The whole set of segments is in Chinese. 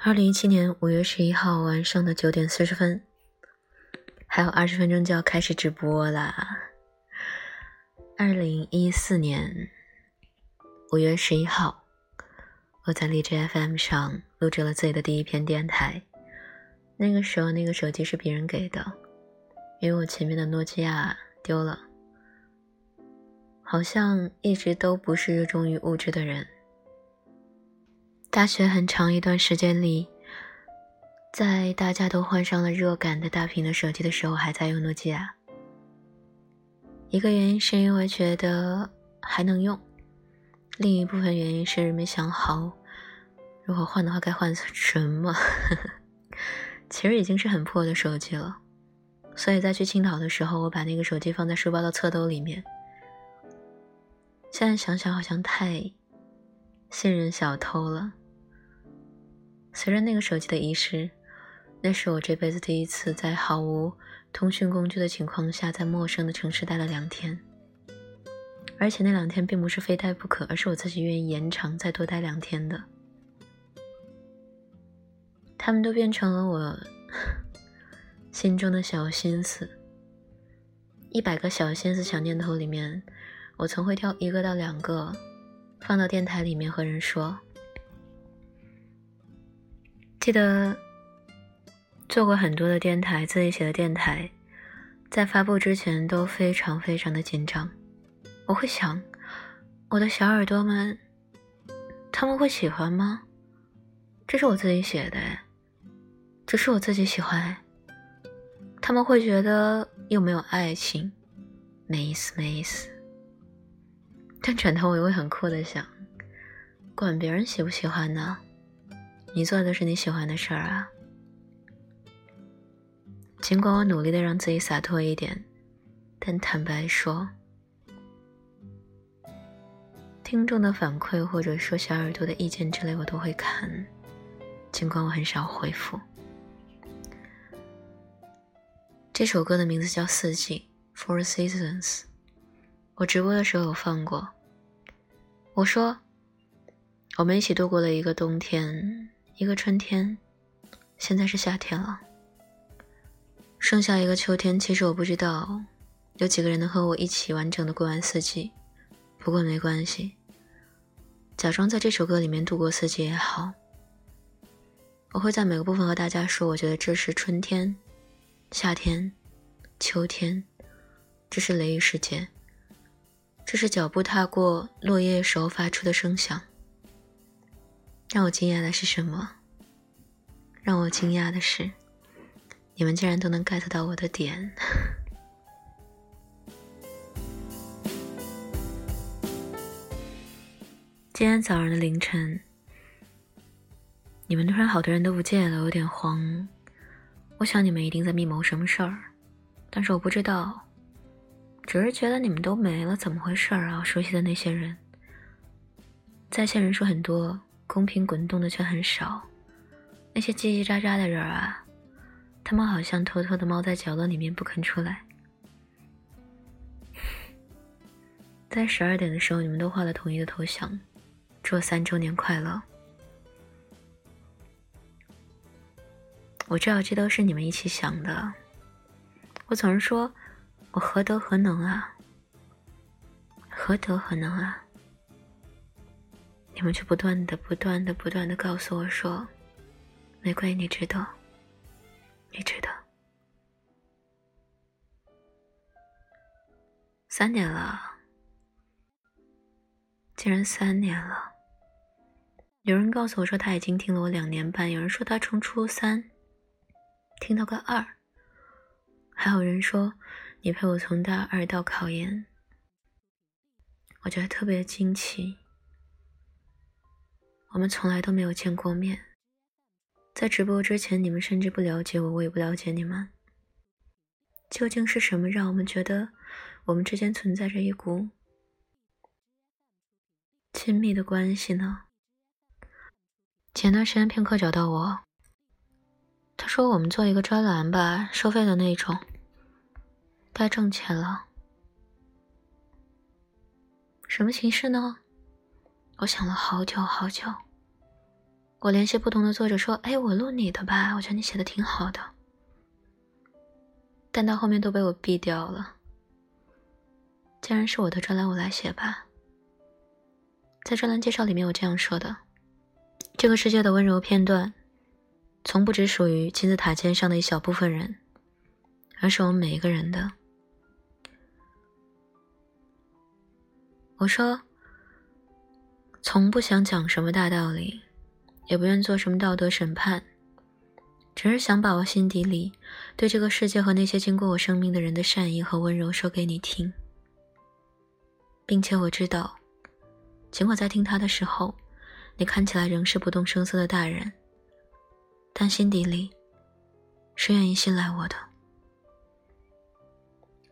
2017年5月11号晚上的9点40分，还有20分钟就要开始直播啦。2014年5月11号，我在荔枝 FM 上录制了自己的第一篇电台。那个时候那个手机是别人给的，因为我前面的诺基亚丢了。好像一直都不是热衷于物质的人。大学很长一段时间里，在大家都换上了热感的大屏的手机的时候，还在用诺基亚。一个原因是因为觉得还能用，另一部分原因是没想好如果换的话该换什么。其实已经是很破的手机了，所以在去青岛的时候，我把那个手机放在书包的侧兜里面。现在想想好像太信任小偷了。随着那个手机的遗失，那是我这辈子第一次在毫无通讯工具的情况下在陌生的城市待了2天，而且那2天并不是非待不可，而是我自己愿意延长再多待2天的。他们都变成了我心中的小心思。100个小心思小念头里面，我曾会挑1个到2个放到电台里面和人说。记得做过很多的电台，自己写的电台，在发布之前都非常的紧张。我会想，我的小耳朵们他们会喜欢吗？这是我自己写的，只是我自己喜欢。他们会觉得又没有爱情，没意思。但转头我也会很酷的想，管别人喜不喜欢呢，你做的是你喜欢的事儿啊。尽管我努力的让自己洒脱一点，但坦白说，听众的反馈或者说小耳朵的意见之类我都会看，尽管我很少回复。这首歌的名字叫四季 Four Seasons， 我直播的时候有放过。我说我们一起度过了一个冬天，一个春天，现在是夏天了，剩下一个秋天。其实我不知道有几个人能和我一起完整的过完四季，不过没关系，假装在这首歌里面度过四季也好。我会在每个部分和大家说，我觉得这是春天、夏天、秋天，这是雷雨世界，这是脚步踏过落叶时候发出的声响。让我惊讶的是什么？让我惊讶的是，你们竟然都能 get 到我的点。今天早上的凌晨，你们突然好多人都不见了，有点慌。我想你们一定在密谋什么事儿，但是我不知道，只是觉得你们都没了，怎么回事啊？我熟悉的那些人，在线人数很多，公屏滚动的却很少。那些叽叽喳喳的人啊，他们好像偷偷的猫在角落里面不肯出来。在12点的时候，你们都画了统一的头像，祝我3周年快乐。我知道这都是你们一起想的，我总是说我何德何能啊，何德何能啊，你们却不断的告诉我说，玫瑰你值得，你值得。3年了，竟然3年了。有人告诉我说他已经听了我2年半，有人说他从初3听到高2，还有人说你陪我从大2到考研。我觉得特别惊奇，我们从来都没有见过面。在直播之前，你们甚至不了解我，我也不了解你们。究竟是什么让我们觉得我们之间存在着一股亲密的关系呢？前段时间片刻找到我，他说我们做一个专栏吧，收费的那种，该挣钱了。什么形式呢？我想了好久好久，我联系不同的作者说，哎，我录你的吧，我觉得你写的挺好的，但到后面都被我毙掉了。既然是我的专栏，我来写吧。在专栏介绍里面我这样说的，这个世界的温柔片段从不只属于金字塔尖上的一小部分人，而是我们每一个人的。我说，从不想讲什么大道理，也不愿做什么道德审判，只是想把我心底里对这个世界和那些经过我生命的人的善意和温柔说给你听。并且我知道，尽管在听他的时候你看起来仍是不动声色的大人，但心底里是愿意信赖我的。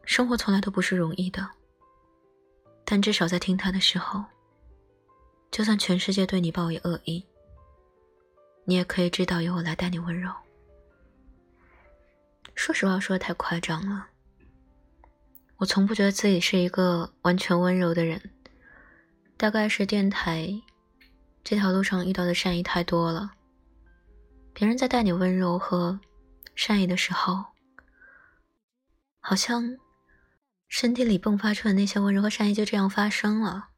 生活从来都不是容易的，但至少在听他的时候，就算全世界对你报以恶意，你也可以知道由我来带你温柔。说实话，说得太夸张了，我从不觉得自己是一个完全温柔的人，大概是电台这条路上遇到的善意太多了。别人在带你温柔和善意的时候，好像身体里迸发出的那些温柔和善意就这样发生了。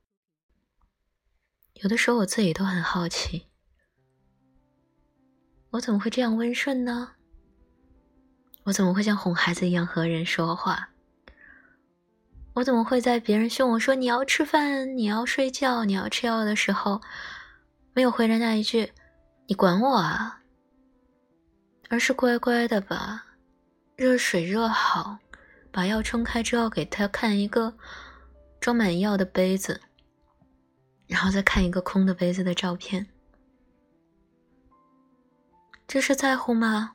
有的时候我自己都很好奇，我怎么会这样温顺呢？我怎么会像哄孩子一样和人说话？我怎么会在别人凶我说你要吃饭，你要睡觉，你要吃药的时候，没有回答那一句你管我啊，而是乖乖的把热水热好，把药冲开之后给他看一个装满药的杯子，然后再看一个空的杯子的照片。这是在乎吗？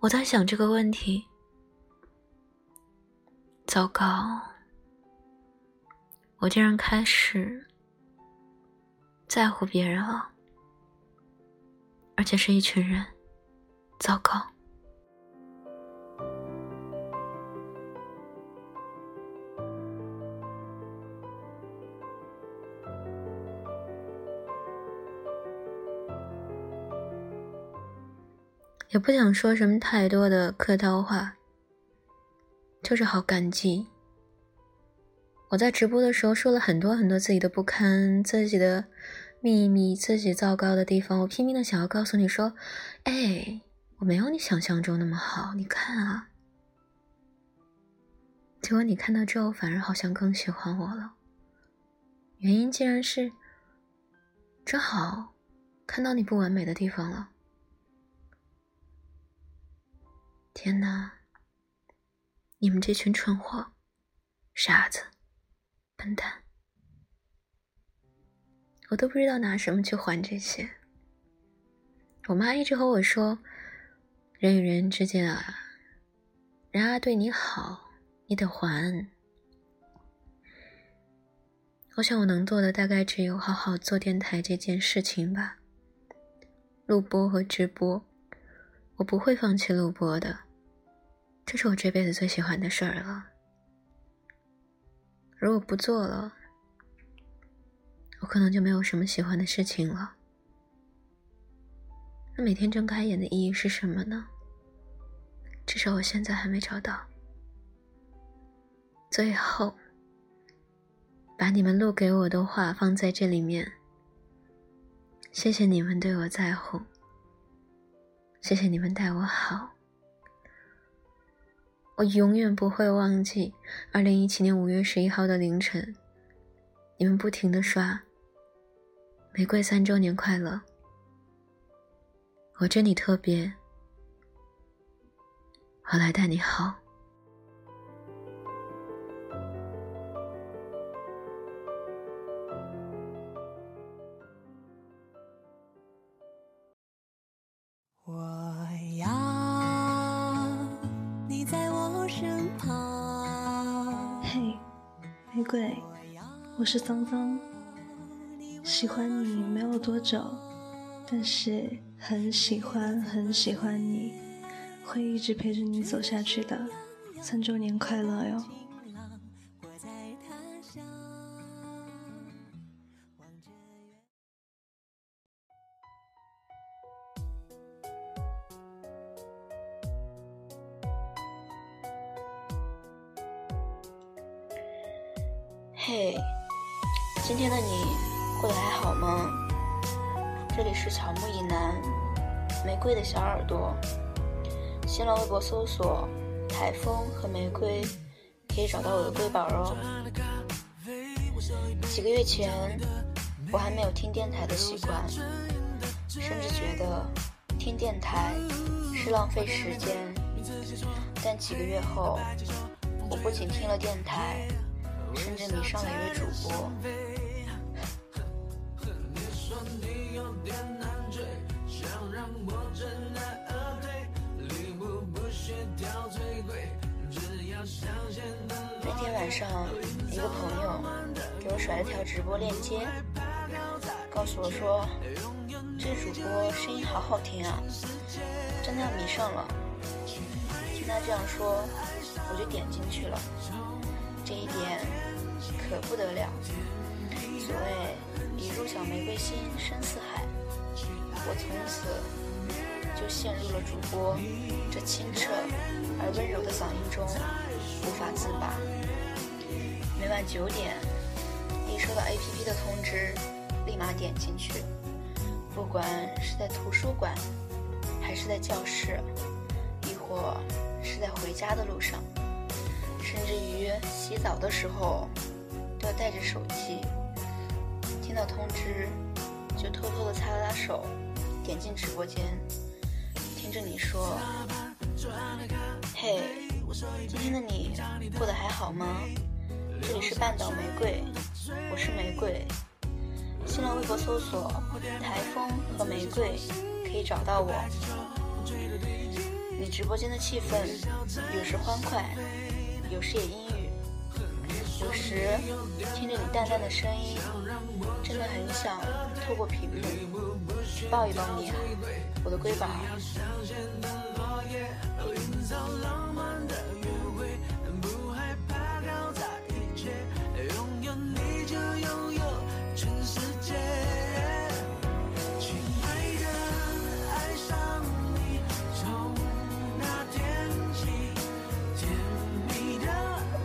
我在想这个问题。糟糕，我竟然开始在乎别人了，而且是一群人。糟糕。也不想说什么太多的客套话，就是好感激。我在直播的时候说了很多很多自己的不堪，自己的秘密，自己糟糕的地方，我拼命的想要告诉你说，哎，我没有你想象中那么好，你看啊。结果你看到之后反而好像更喜欢我了，原因竟然是正好看到你不完美的地方了。天哪，你们这群蠢货，傻子，笨蛋，我都不知道拿什么去还这些。我妈一直和我说，人与人之间啊，人家对你好，你得还。我想我能做的大概只有好好做电台这件事情吧，录播和直播，我不会放弃录播的，这是我这辈子最喜欢的事儿了。如果不做了，我可能就没有什么喜欢的事情了。那每天睁开眼的意义是什么呢？至少我现在还没找到。最后，把你们录给我的话放在这里面，谢谢你们对我在乎，谢谢你们待我好。我永远不会忘记2017年5月11号的凌晨，你们不停地刷玫瑰3周年快乐，我知你特别，我来带你好。我是脏脏，喜欢你没有多久，但是很喜欢你，会一直陪着你走下去的。3周年快乐哟！嘿，今天的你过得还好吗？这里是乔木以南，玫瑰的小耳朵。新浪微博搜索台风和玫瑰，可以找到我的瑰宝哦。几个月前，我还没有听电台的习惯，甚至觉得听电台是浪费时间。但几个月后，我不仅听了电台，甚至迷上了一位主播。那天晚上，一个朋友给我甩了条直播链接，告诉我说这主播声音好好听啊，真的要迷上了。听他这样说，我就点进去了。这一点可不得了，所谓一入小玫瑰心深似海，我从此就陷入了主播这清澈而温柔的嗓音中无法自拔。每晚9点一收到 APP 的通知，立马点进去，不管是在图书馆，还是在教室，亦或是在回家的路上，甚至于洗澡的时候都要带着手机。听到通知就偷偷的擦了擦手，点进直播间，听着你说，嘿，今天的你过得还好吗？这里是半岛玫瑰，我是玫瑰。新浪微博搜索台风和玫瑰，可以找到我。你直播间的气氛有时欢快，有时也阴郁，有时听着你淡淡的声音，真的很想透过屏幕抱一抱你啊，我的瑰宝。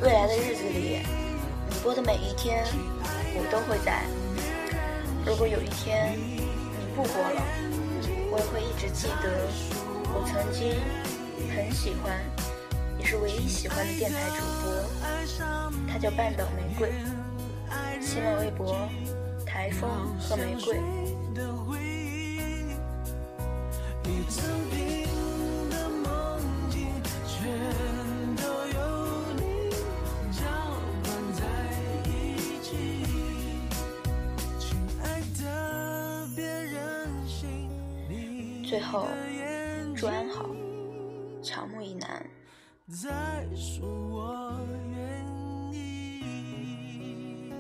未来的日子里，你播的每一天我都会在。如果有一天你不播了，我也会一直记得我曾经很喜欢，也是唯一喜欢的电台主播，他叫半岛玫瑰。新浪微博台风和玫瑰。最后，祝安好，乔木以南。再说我愿意。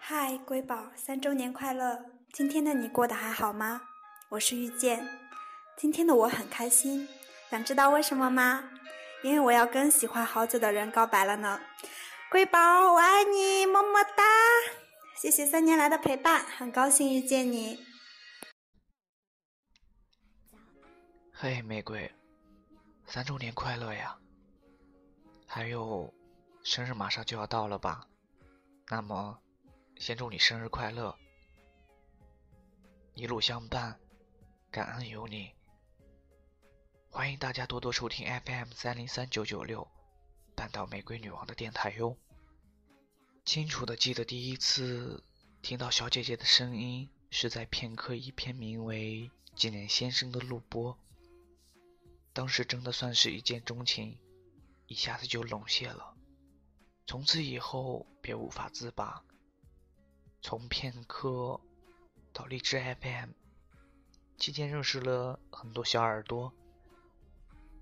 嗨，瑰宝，3周年快乐！今天的你过得还好吗？我是遇见。今天的我很开心，想知道为什么吗？因为我要跟喜欢好久的人告白了呢。瑰宝，我爱你，么么哒！谢谢3年来的陪伴，很高兴遇见你。嘿，玫瑰，3周年快乐呀！还有，生日马上就要到了吧？那么，先祝你生日快乐，一路相伴，感恩有你。欢迎大家多多收听 FM303996。半岛玫瑰女王的电台哟。清楚的记得第一次听到小姐姐的声音是在片刻一篇名为《纪念先生》的录播，当时真的算是一见钟情，一下子就冷血了，从此以后便无法自拔。从片刻到荔枝 FM 期间，认识了很多小耳朵，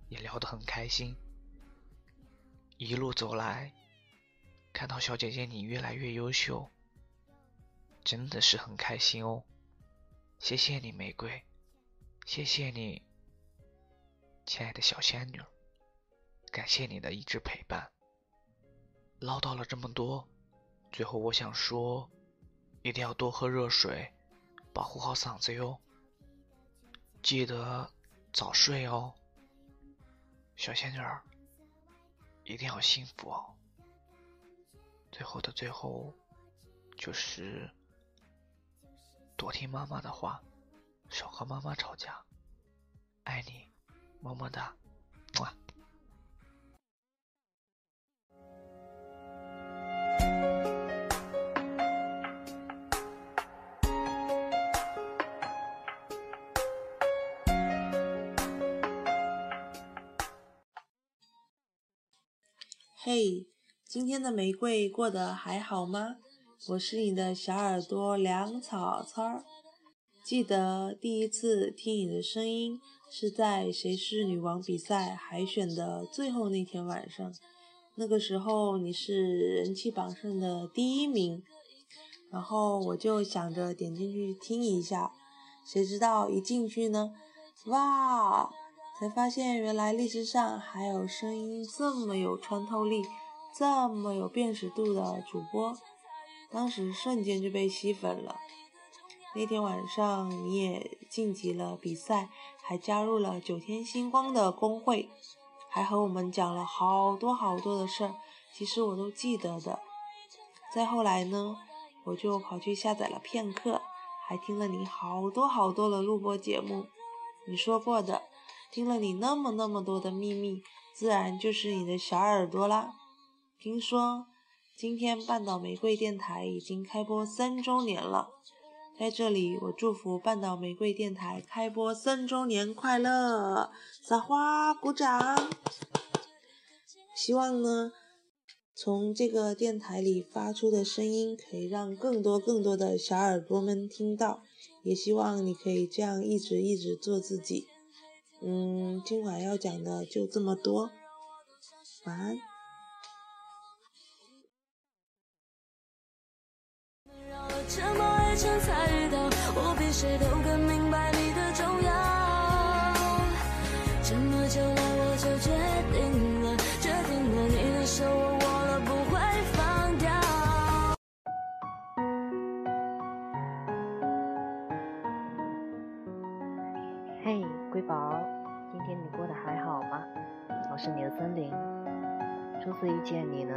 也聊得很开心。一路走来，看到小姐姐你越来越优秀，真的是很开心哦。谢谢你，玫瑰，谢谢你，亲爱的小仙女，感谢你的一直陪伴。唠叨了这么多，最后我想说，一定要多喝热水，保护好嗓子哟。记得早睡哦，小仙女儿一定要幸福哦。最后的最后，就是多听妈妈的话，少和妈妈吵架，爱你，么么哒，哇。嘿，今天的玫瑰过得还好吗？我是你的小耳朵凉草草。记得第一次听你的声音是在谁是女王比赛海选的最后那天晚上，那个时候你是人气榜上的第一名，然后我就想着点进去听一下，谁知道一进去呢，哇！才发现原来历史上还有声音这么有穿透力，这么有辨识度的主播，当时瞬间就被吸粉了。那天晚上你也晋级了比赛，还加入了九天星光的公会，还和我们讲了好多好多的事儿，其实我都记得的。再后来呢，我就跑去下载了片刻，还听了你好多好多的录播节目，你说过的，听了你那么多的秘密，自然就是你的小耳朵啦。听说今天半岛玫瑰电台已经开播3周年了，在这里我祝福半岛玫瑰电台开播3周年快乐，撒花鼓掌。希望呢，从这个电台里发出的声音可以让更多的小耳朵们听到，也希望你可以这样一直做自己。今晚要讲的就这么多，晚安。嘿，瑰宝，今天你过得还好吗？我是你的森林。初次遇见你呢，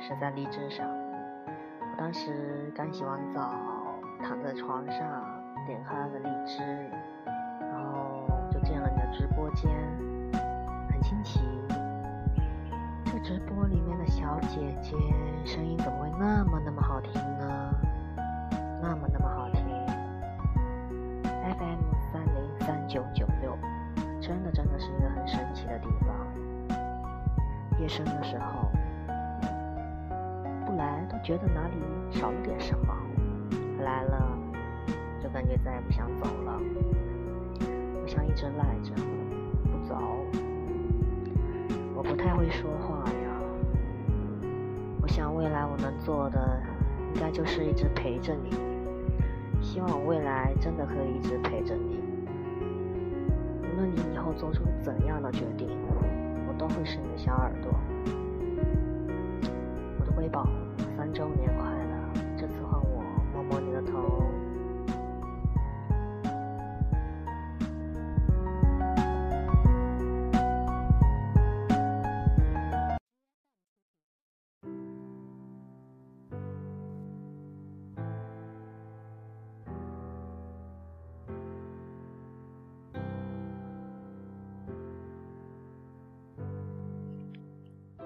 是在荔枝上。我当时刚洗完澡，躺在床上，点开了荔枝，然后就进了你的直播间。很惊奇，这直播里面的小姐姐声音怎么会那么好听呢？那么好听。FM303996，真的是一个很神奇的地方。夜深的时候，不来都觉得哪里少了点什么，来了就感觉再也不想走了，我想一直赖着不走。我不太会说话呀，我想未来我能做的应该就是一直陪着你，希望我未来真的可以一直陪着你。无论你以后做出怎样的决定，我都会是你的小耳朵。我的瑰宝，3周年快乐！这次换我摸摸你的头。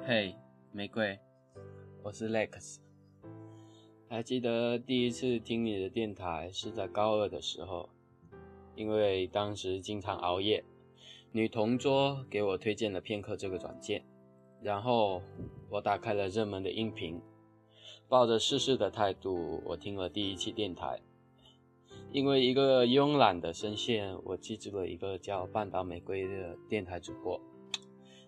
嘿，玫瑰，我是 Lex。 还记得第一次听你的电台是在高2的时候，因为当时经常熬夜，女同桌给我推荐了片刻这个软件，然后我打开了热门的音频，抱着试试的态度，我听了第一期电台。因为一个慵懒的声线，我记住了一个叫半岛玫瑰的电台主播，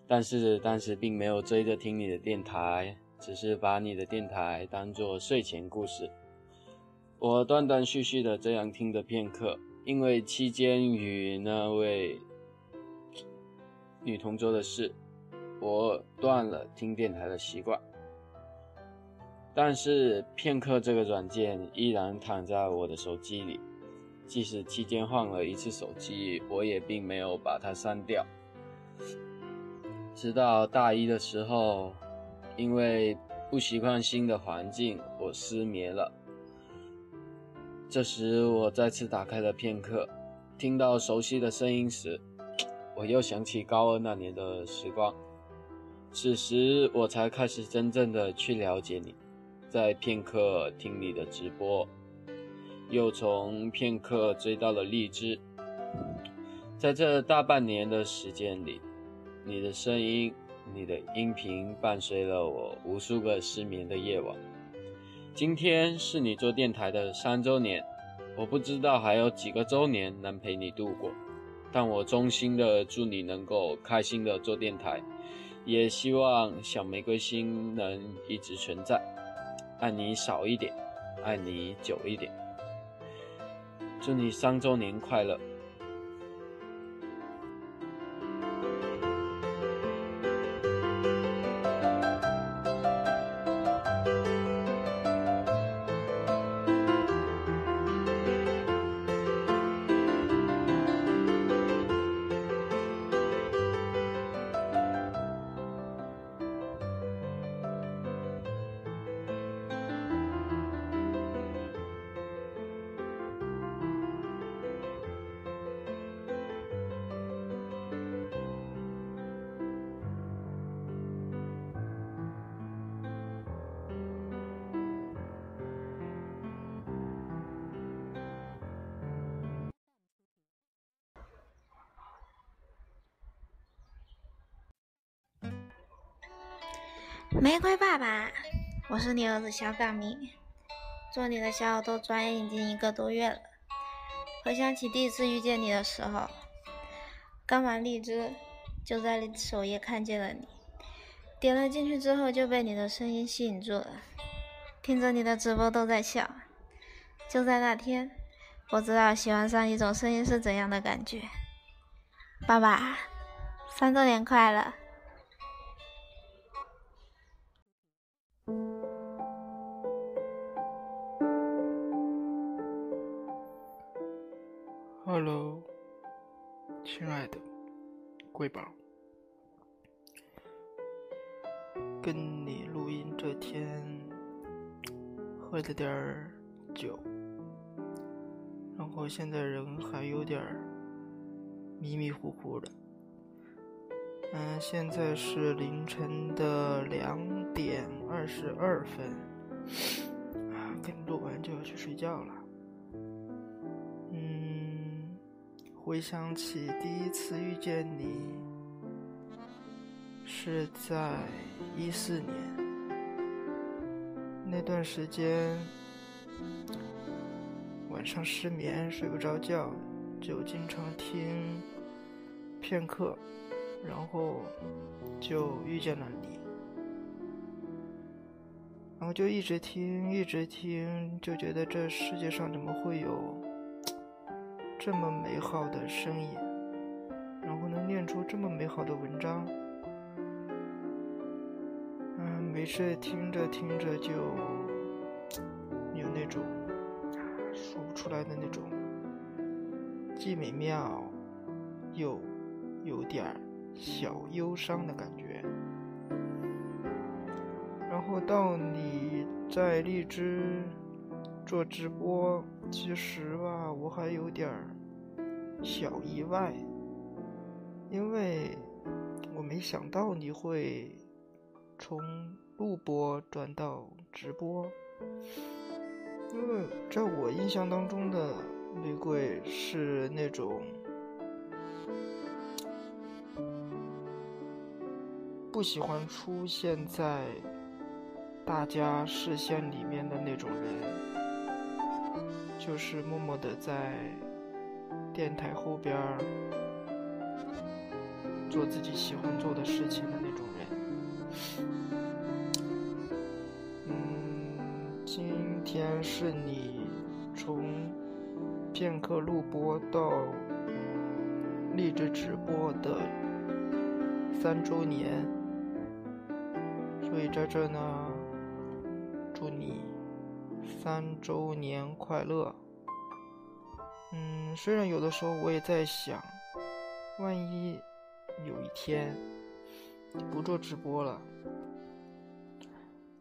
但是当时并没有追着听你的电台，只是把你的电台当作睡前故事。我断断续续的这样听着片刻，因为期间与那位女同桌的事，我断了听电台的习惯。但是片刻这个软件依然躺在我的手机里，即使期间换了一次手机，我也并没有把它删掉。直到大一的时候，因为不习惯新的环境，我失眠了。这时我再次打开了片刻，听到熟悉的声音时，我又想起高二那年的时光。此时我才开始真正的去了解你，在片刻听你的直播，又从片刻追到了荔枝。在这大半年的时间里，你的声音，你的音频伴随了我无数个失眠的夜晚。今天是你做电台的3周年，我不知道还有几个周年能陪你度过，但我衷心的祝你能够开心的做电台，也希望小玫瑰心能一直存在。爱你少一点，爱你久一点，祝你3周年快乐。玫瑰爸爸，我是你儿子小港迷，做你的小耳朵转眼已经1个多月了。回想起第一次遇见你的时候，刚玩荔枝，就在首页看见了你，点了进去之后就被你的声音吸引住了，听着你的直播都在笑。就在那天，我知道喜欢上一种声音是怎样的感觉。爸爸，3周年快乐！Hello， 亲爱的贵宝，跟你录音这天喝了点儿酒，然后现在人还有点迷迷糊糊的。现在是凌晨的2点22分，跟你录完就要去睡觉了。回想起第一次遇见你是在2014年，那段时间晚上失眠睡不着觉，就经常听片刻，然后就遇见了你，然后就一直听，就觉得这世界上怎么会有这么美好的声音，然后能念出这么美好的文章。每次听着就有那种说不出来的那种既美妙又有点小忧伤的感觉。然后到你在荔枝做直播，其实吧，我还有点小意外，因为我没想到你会从录播转到直播，因为在我印象当中的玫瑰是那种不喜欢出现在大家视线里面的那种人，就是默默地在电台后边做自己喜欢做的事情的那种人。今天是你从片刻录播到励志直播的3周年，所以在这呢，祝你3周年快乐。虽然有的时候我也在想，万一有一天不做直播了，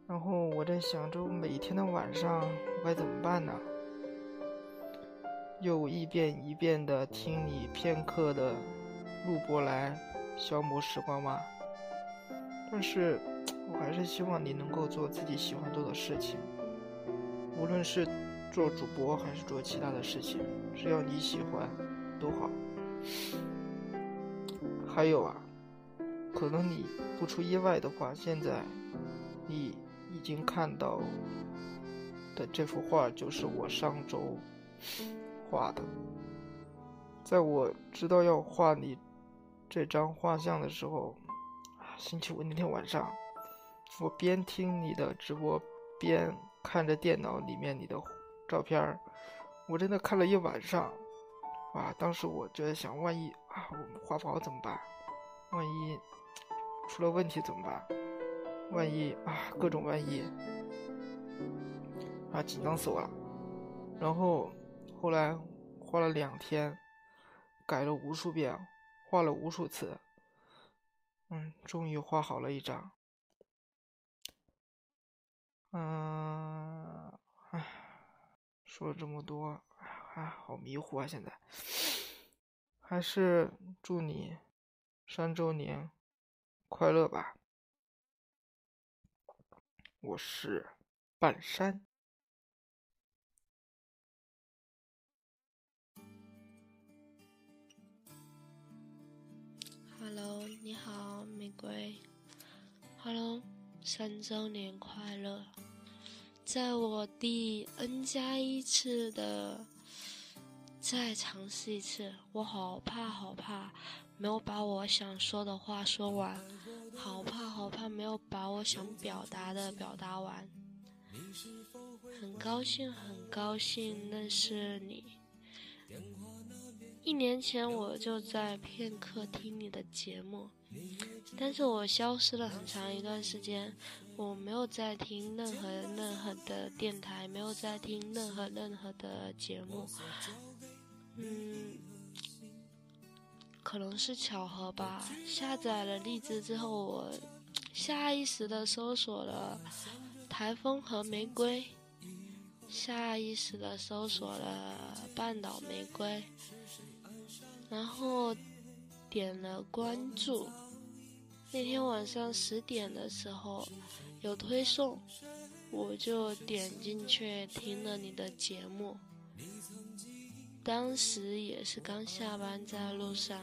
然后我在想着每天的晚上我该怎么办呢？又一遍一遍的听你片刻的录播来消磨时光吗？但是我还是希望你能够做自己喜欢做的事情，无论是做主播还是做其他的事情，只要你喜欢都好。还有啊，可能你不出意外的话，现在你已经看到的这幅画就是我上周画的。在我知道要画你这张画像的时候，星期五那天晚上，我边听你的直播边看着电脑里面你的照片，我真的看了一晚上。哇，当时我就在想，万一我们画不好怎么办？万一出了问题怎么办？万一各种万一紧张死我了。然后后来画了2天，改了无数遍，画了无数次，终于画好了一张。说了这么多，好迷糊啊！现在还是祝你3周年快乐吧。我是半山。Hello， 你好，玫瑰。Hello， 3周年快乐。在我第 N+1 次的再尝试一次，我好怕没有把我想说的话说完，好怕没有把我想表达的表达完。很高兴认识你。1年前我就在片刻听你的节目，但是我消失了很长一段时间，我没有在听任何的电台，没有在听任何的节目。可能是巧合吧。下载了荔枝之后，我下意识的搜索了台风和玫瑰，下意识的搜索了半岛玫瑰，然后点了关注。那天晚上10点的时候有推送，我就点进去听了你的节目。当时也是刚下班，在路上，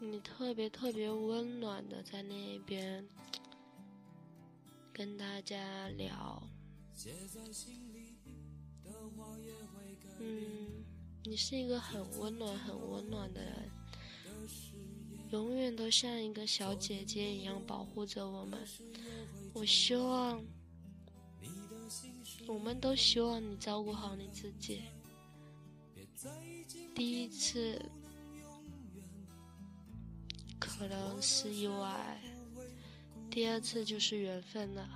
你特别温暖的在那边跟大家聊。你是一个很温暖的人，永远都像一个小姐姐一样保护着我们。我希望，我们都希望你照顾好你自己。第一次可能是意外，第2次就是缘分了。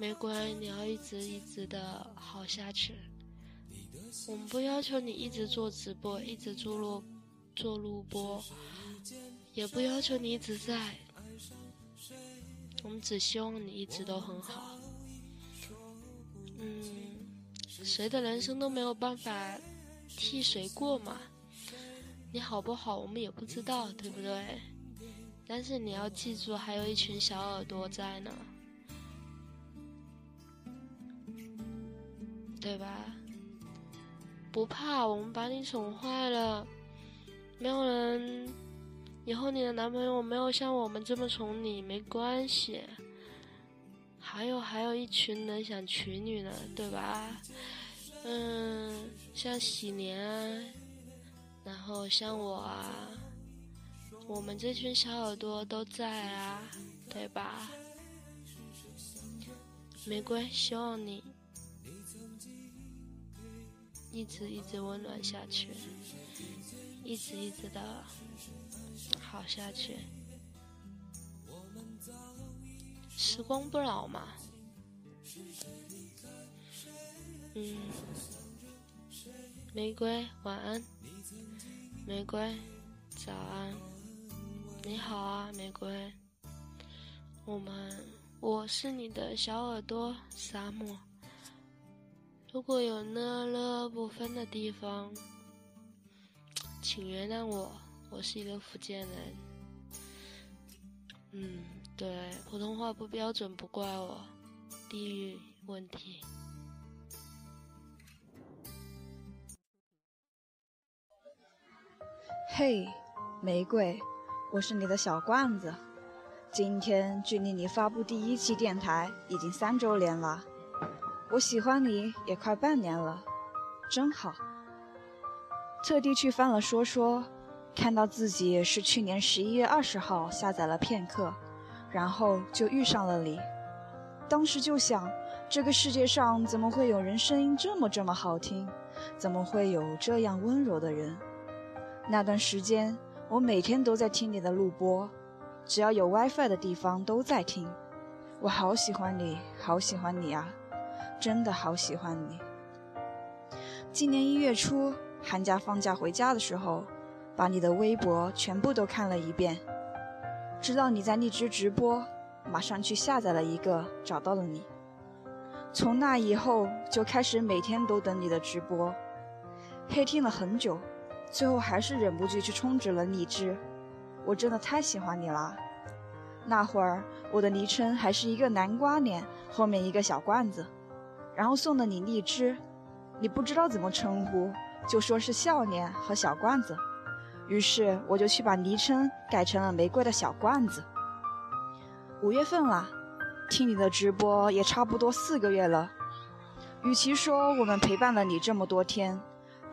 玫瑰，你要一直的好下去。我们不要求你一直做直播，一直做录播，也不要求你一直在，我们只希望你一直都很好。谁的人生都没有办法替谁过嘛，你好不好我们也不知道，对不对？但是你要记住，还有一群小耳朵在呢，对吧？不怕我们把你宠坏了，没有人，以后你的男朋友没有像我们这么宠你，没关系。还有一群人想娶你呢，对吧？像喜年啊，然后像我啊，我们这群小耳朵都在啊，对吧？玫瑰，希望你一直温暖下去，一直的好下去。时光不老嘛，玫瑰晚安，玫瑰早安，你好啊玫瑰，我是你的小耳朵沙漠，如果有呢了不分的地方，请原谅我，我是一个福建人。对，普通话不标准不怪我，地域问题。嘿，玫瑰，我是你的小罐子。今天距离你发布第一期电台已经3周年了，我喜欢你也快半年了，真好。特地去翻了说说，看到自己是去年11月20号下载了片刻，然后就遇上了你。当时就想，这个世界上怎么会有人声音这么好听，怎么会有这样温柔的人。那段时间我每天都在听你的录播，只要有 WiFi 的地方都在听。我好喜欢你，好喜欢你啊，真的好喜欢你。今年1月初寒假放假回家的时候，把你的微博全部都看了一遍，知道你在荔枝直播，马上去下载了一个，找到了你。从那以后就开始每天都等你的直播，黑听了很久，最后还是忍不住去充值了荔枝。我真的太喜欢你了。那会儿我的昵称还是一个南瓜脸，后面一个小罐子，然后送了你荔枝，你不知道怎么称呼，就说是笑脸和小罐子，于是我就去把昵称改成了玫瑰的小罐子。5月份了，听你的直播也差不多4个月了。与其说我们陪伴了你这么多天，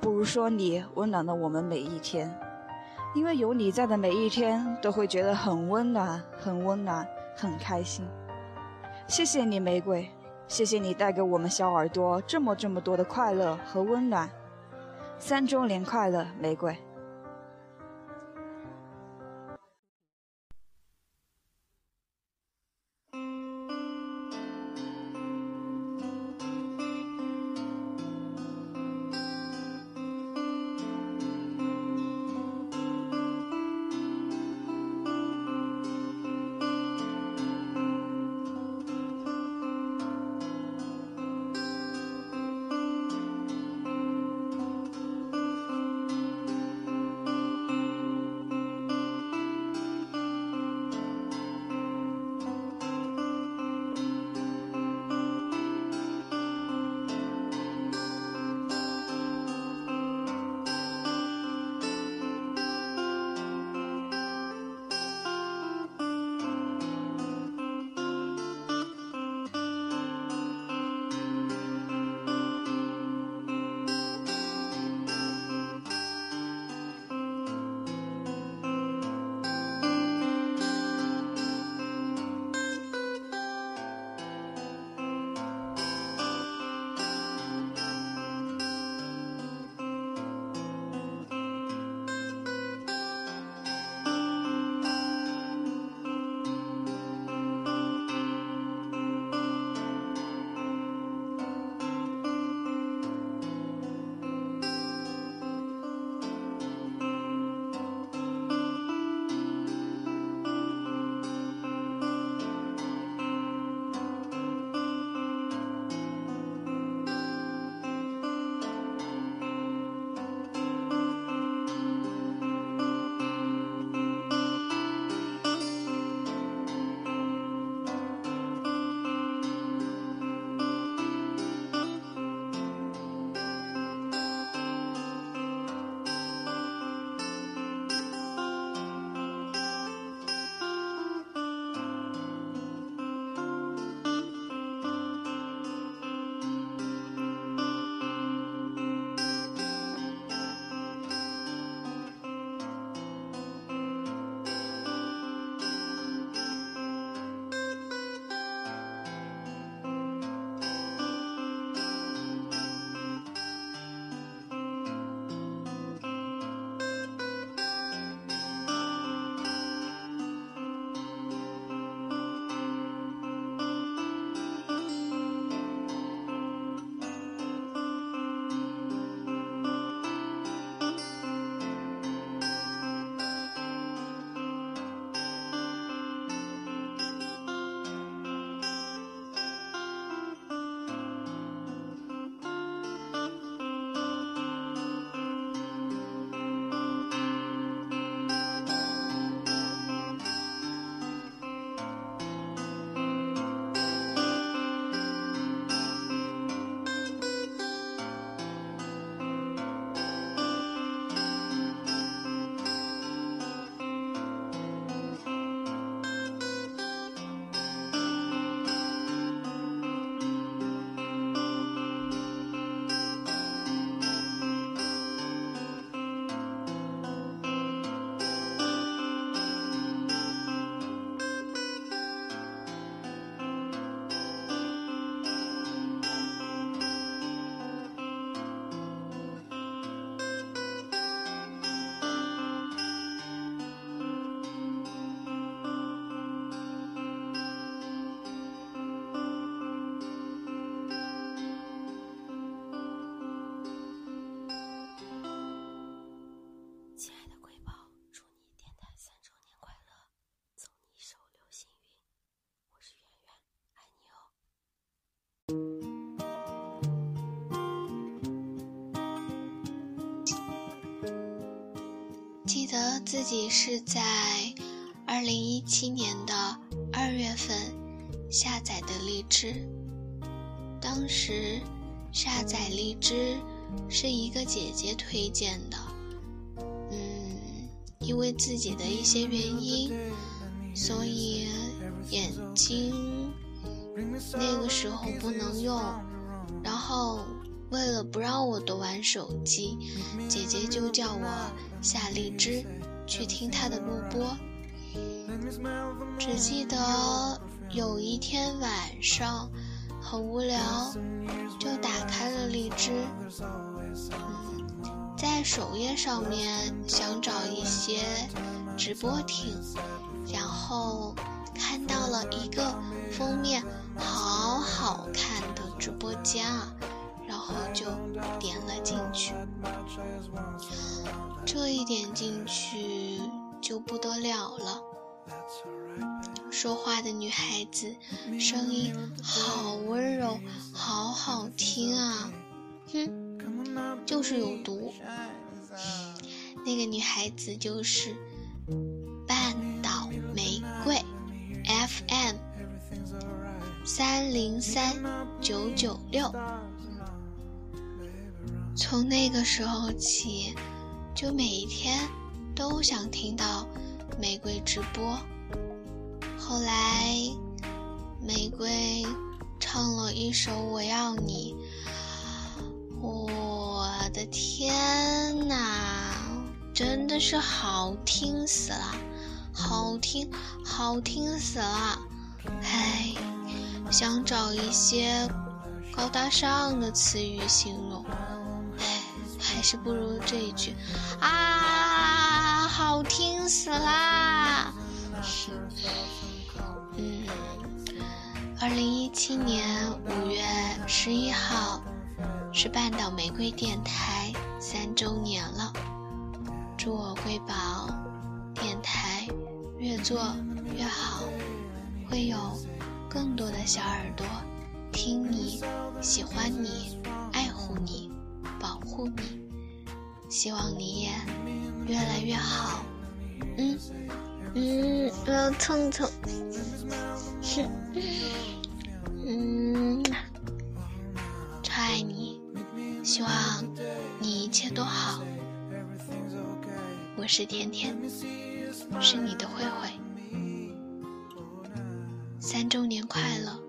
不如说你温暖了我们每一天。因为有你在的每一天都会觉得很温暖很温暖，很开心。谢谢你玫瑰，谢谢你带给我们小耳朵这么多的快乐和温暖。3周年快乐玫瑰。自己是在2017年的2月份下载的荔枝，当时下载荔枝是一个姐姐推荐的，因为自己的一些原因，所以眼睛那个时候不能用，然后为了不让我多玩手机，姐姐就叫我下荔枝去听她的录播。只记得有一天晚上很无聊，就打开了荔枝，在首页上面想找一些直播听，然后看到了一个封面好好看的直播间啊，然后就点了进去。这一点进去就不得了了，说话的女孩子声音好温柔，好好听啊，就是有毒。那个女孩子就是半岛玫瑰 FM303996。从那个时候起，就每一天都想听到玫瑰直播。后来玫瑰唱了一首《我要你》，我的天哪，真的是好听死了，好听死了。哎，想找一些高大上的词语形容，还是不如这一句啊，好听死啦！2017年5月11号是半岛玫瑰电台3周年了，祝我瑰宝电台越做越好，会有更多的小耳朵听你、喜欢你、爱护你、保护你，希望你也越来越好。我要蹭蹭。超爱你，希望你一切都好。我是甜甜，是你的慧慧，3周年快乐！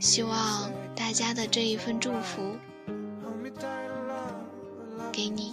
希望大家的这一份祝福给你。